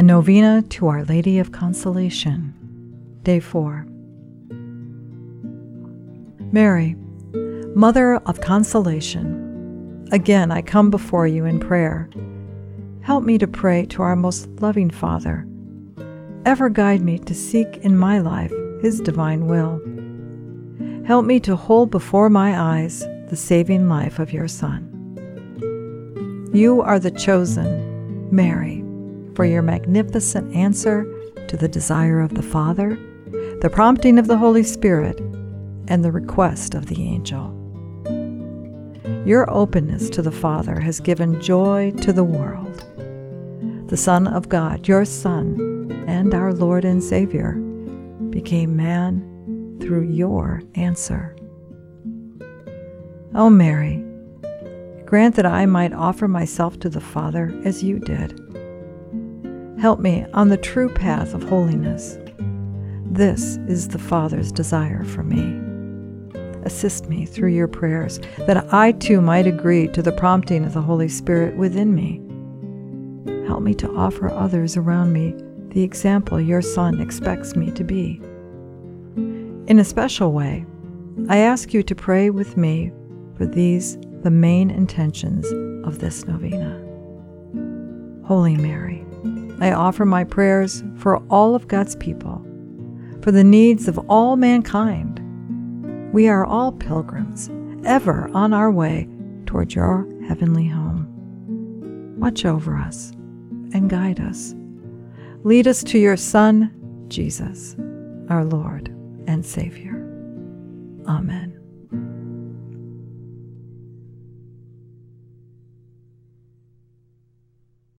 A Novena to Our Lady of Consolation. Day 4. Mary, Mother of Consolation, again I come before you in prayer. Help me to pray to our most loving Father. Ever guide me to seek in my life His divine will. Help me to hold before my eyes the saving life of your Son. You are the chosen, Mary, for your magnificent answer to the desire of the Father, the prompting of the Holy Spirit, and the request of the angel. Your openness to the Father has given joy to the world. The Son of God, your Son, and our Lord and Savior, became man through your answer. O Mary, grant that I might offer myself to the Father as you did. Help me on the true path of holiness. This is the Father's desire for me. Assist me through your prayers, that I too might agree to the prompting of the Holy Spirit within me. Help me to offer others around me the example your Son expects me to be. In a special way, I ask you to pray with me for these, the main intentions of this novena. Holy Mary, I offer my prayers for all of God's people, for the needs of all mankind. We are all pilgrims, ever on our way toward your heavenly home. Watch over us and guide us. Lead us to your Son, Jesus, our Lord and Savior. Amen.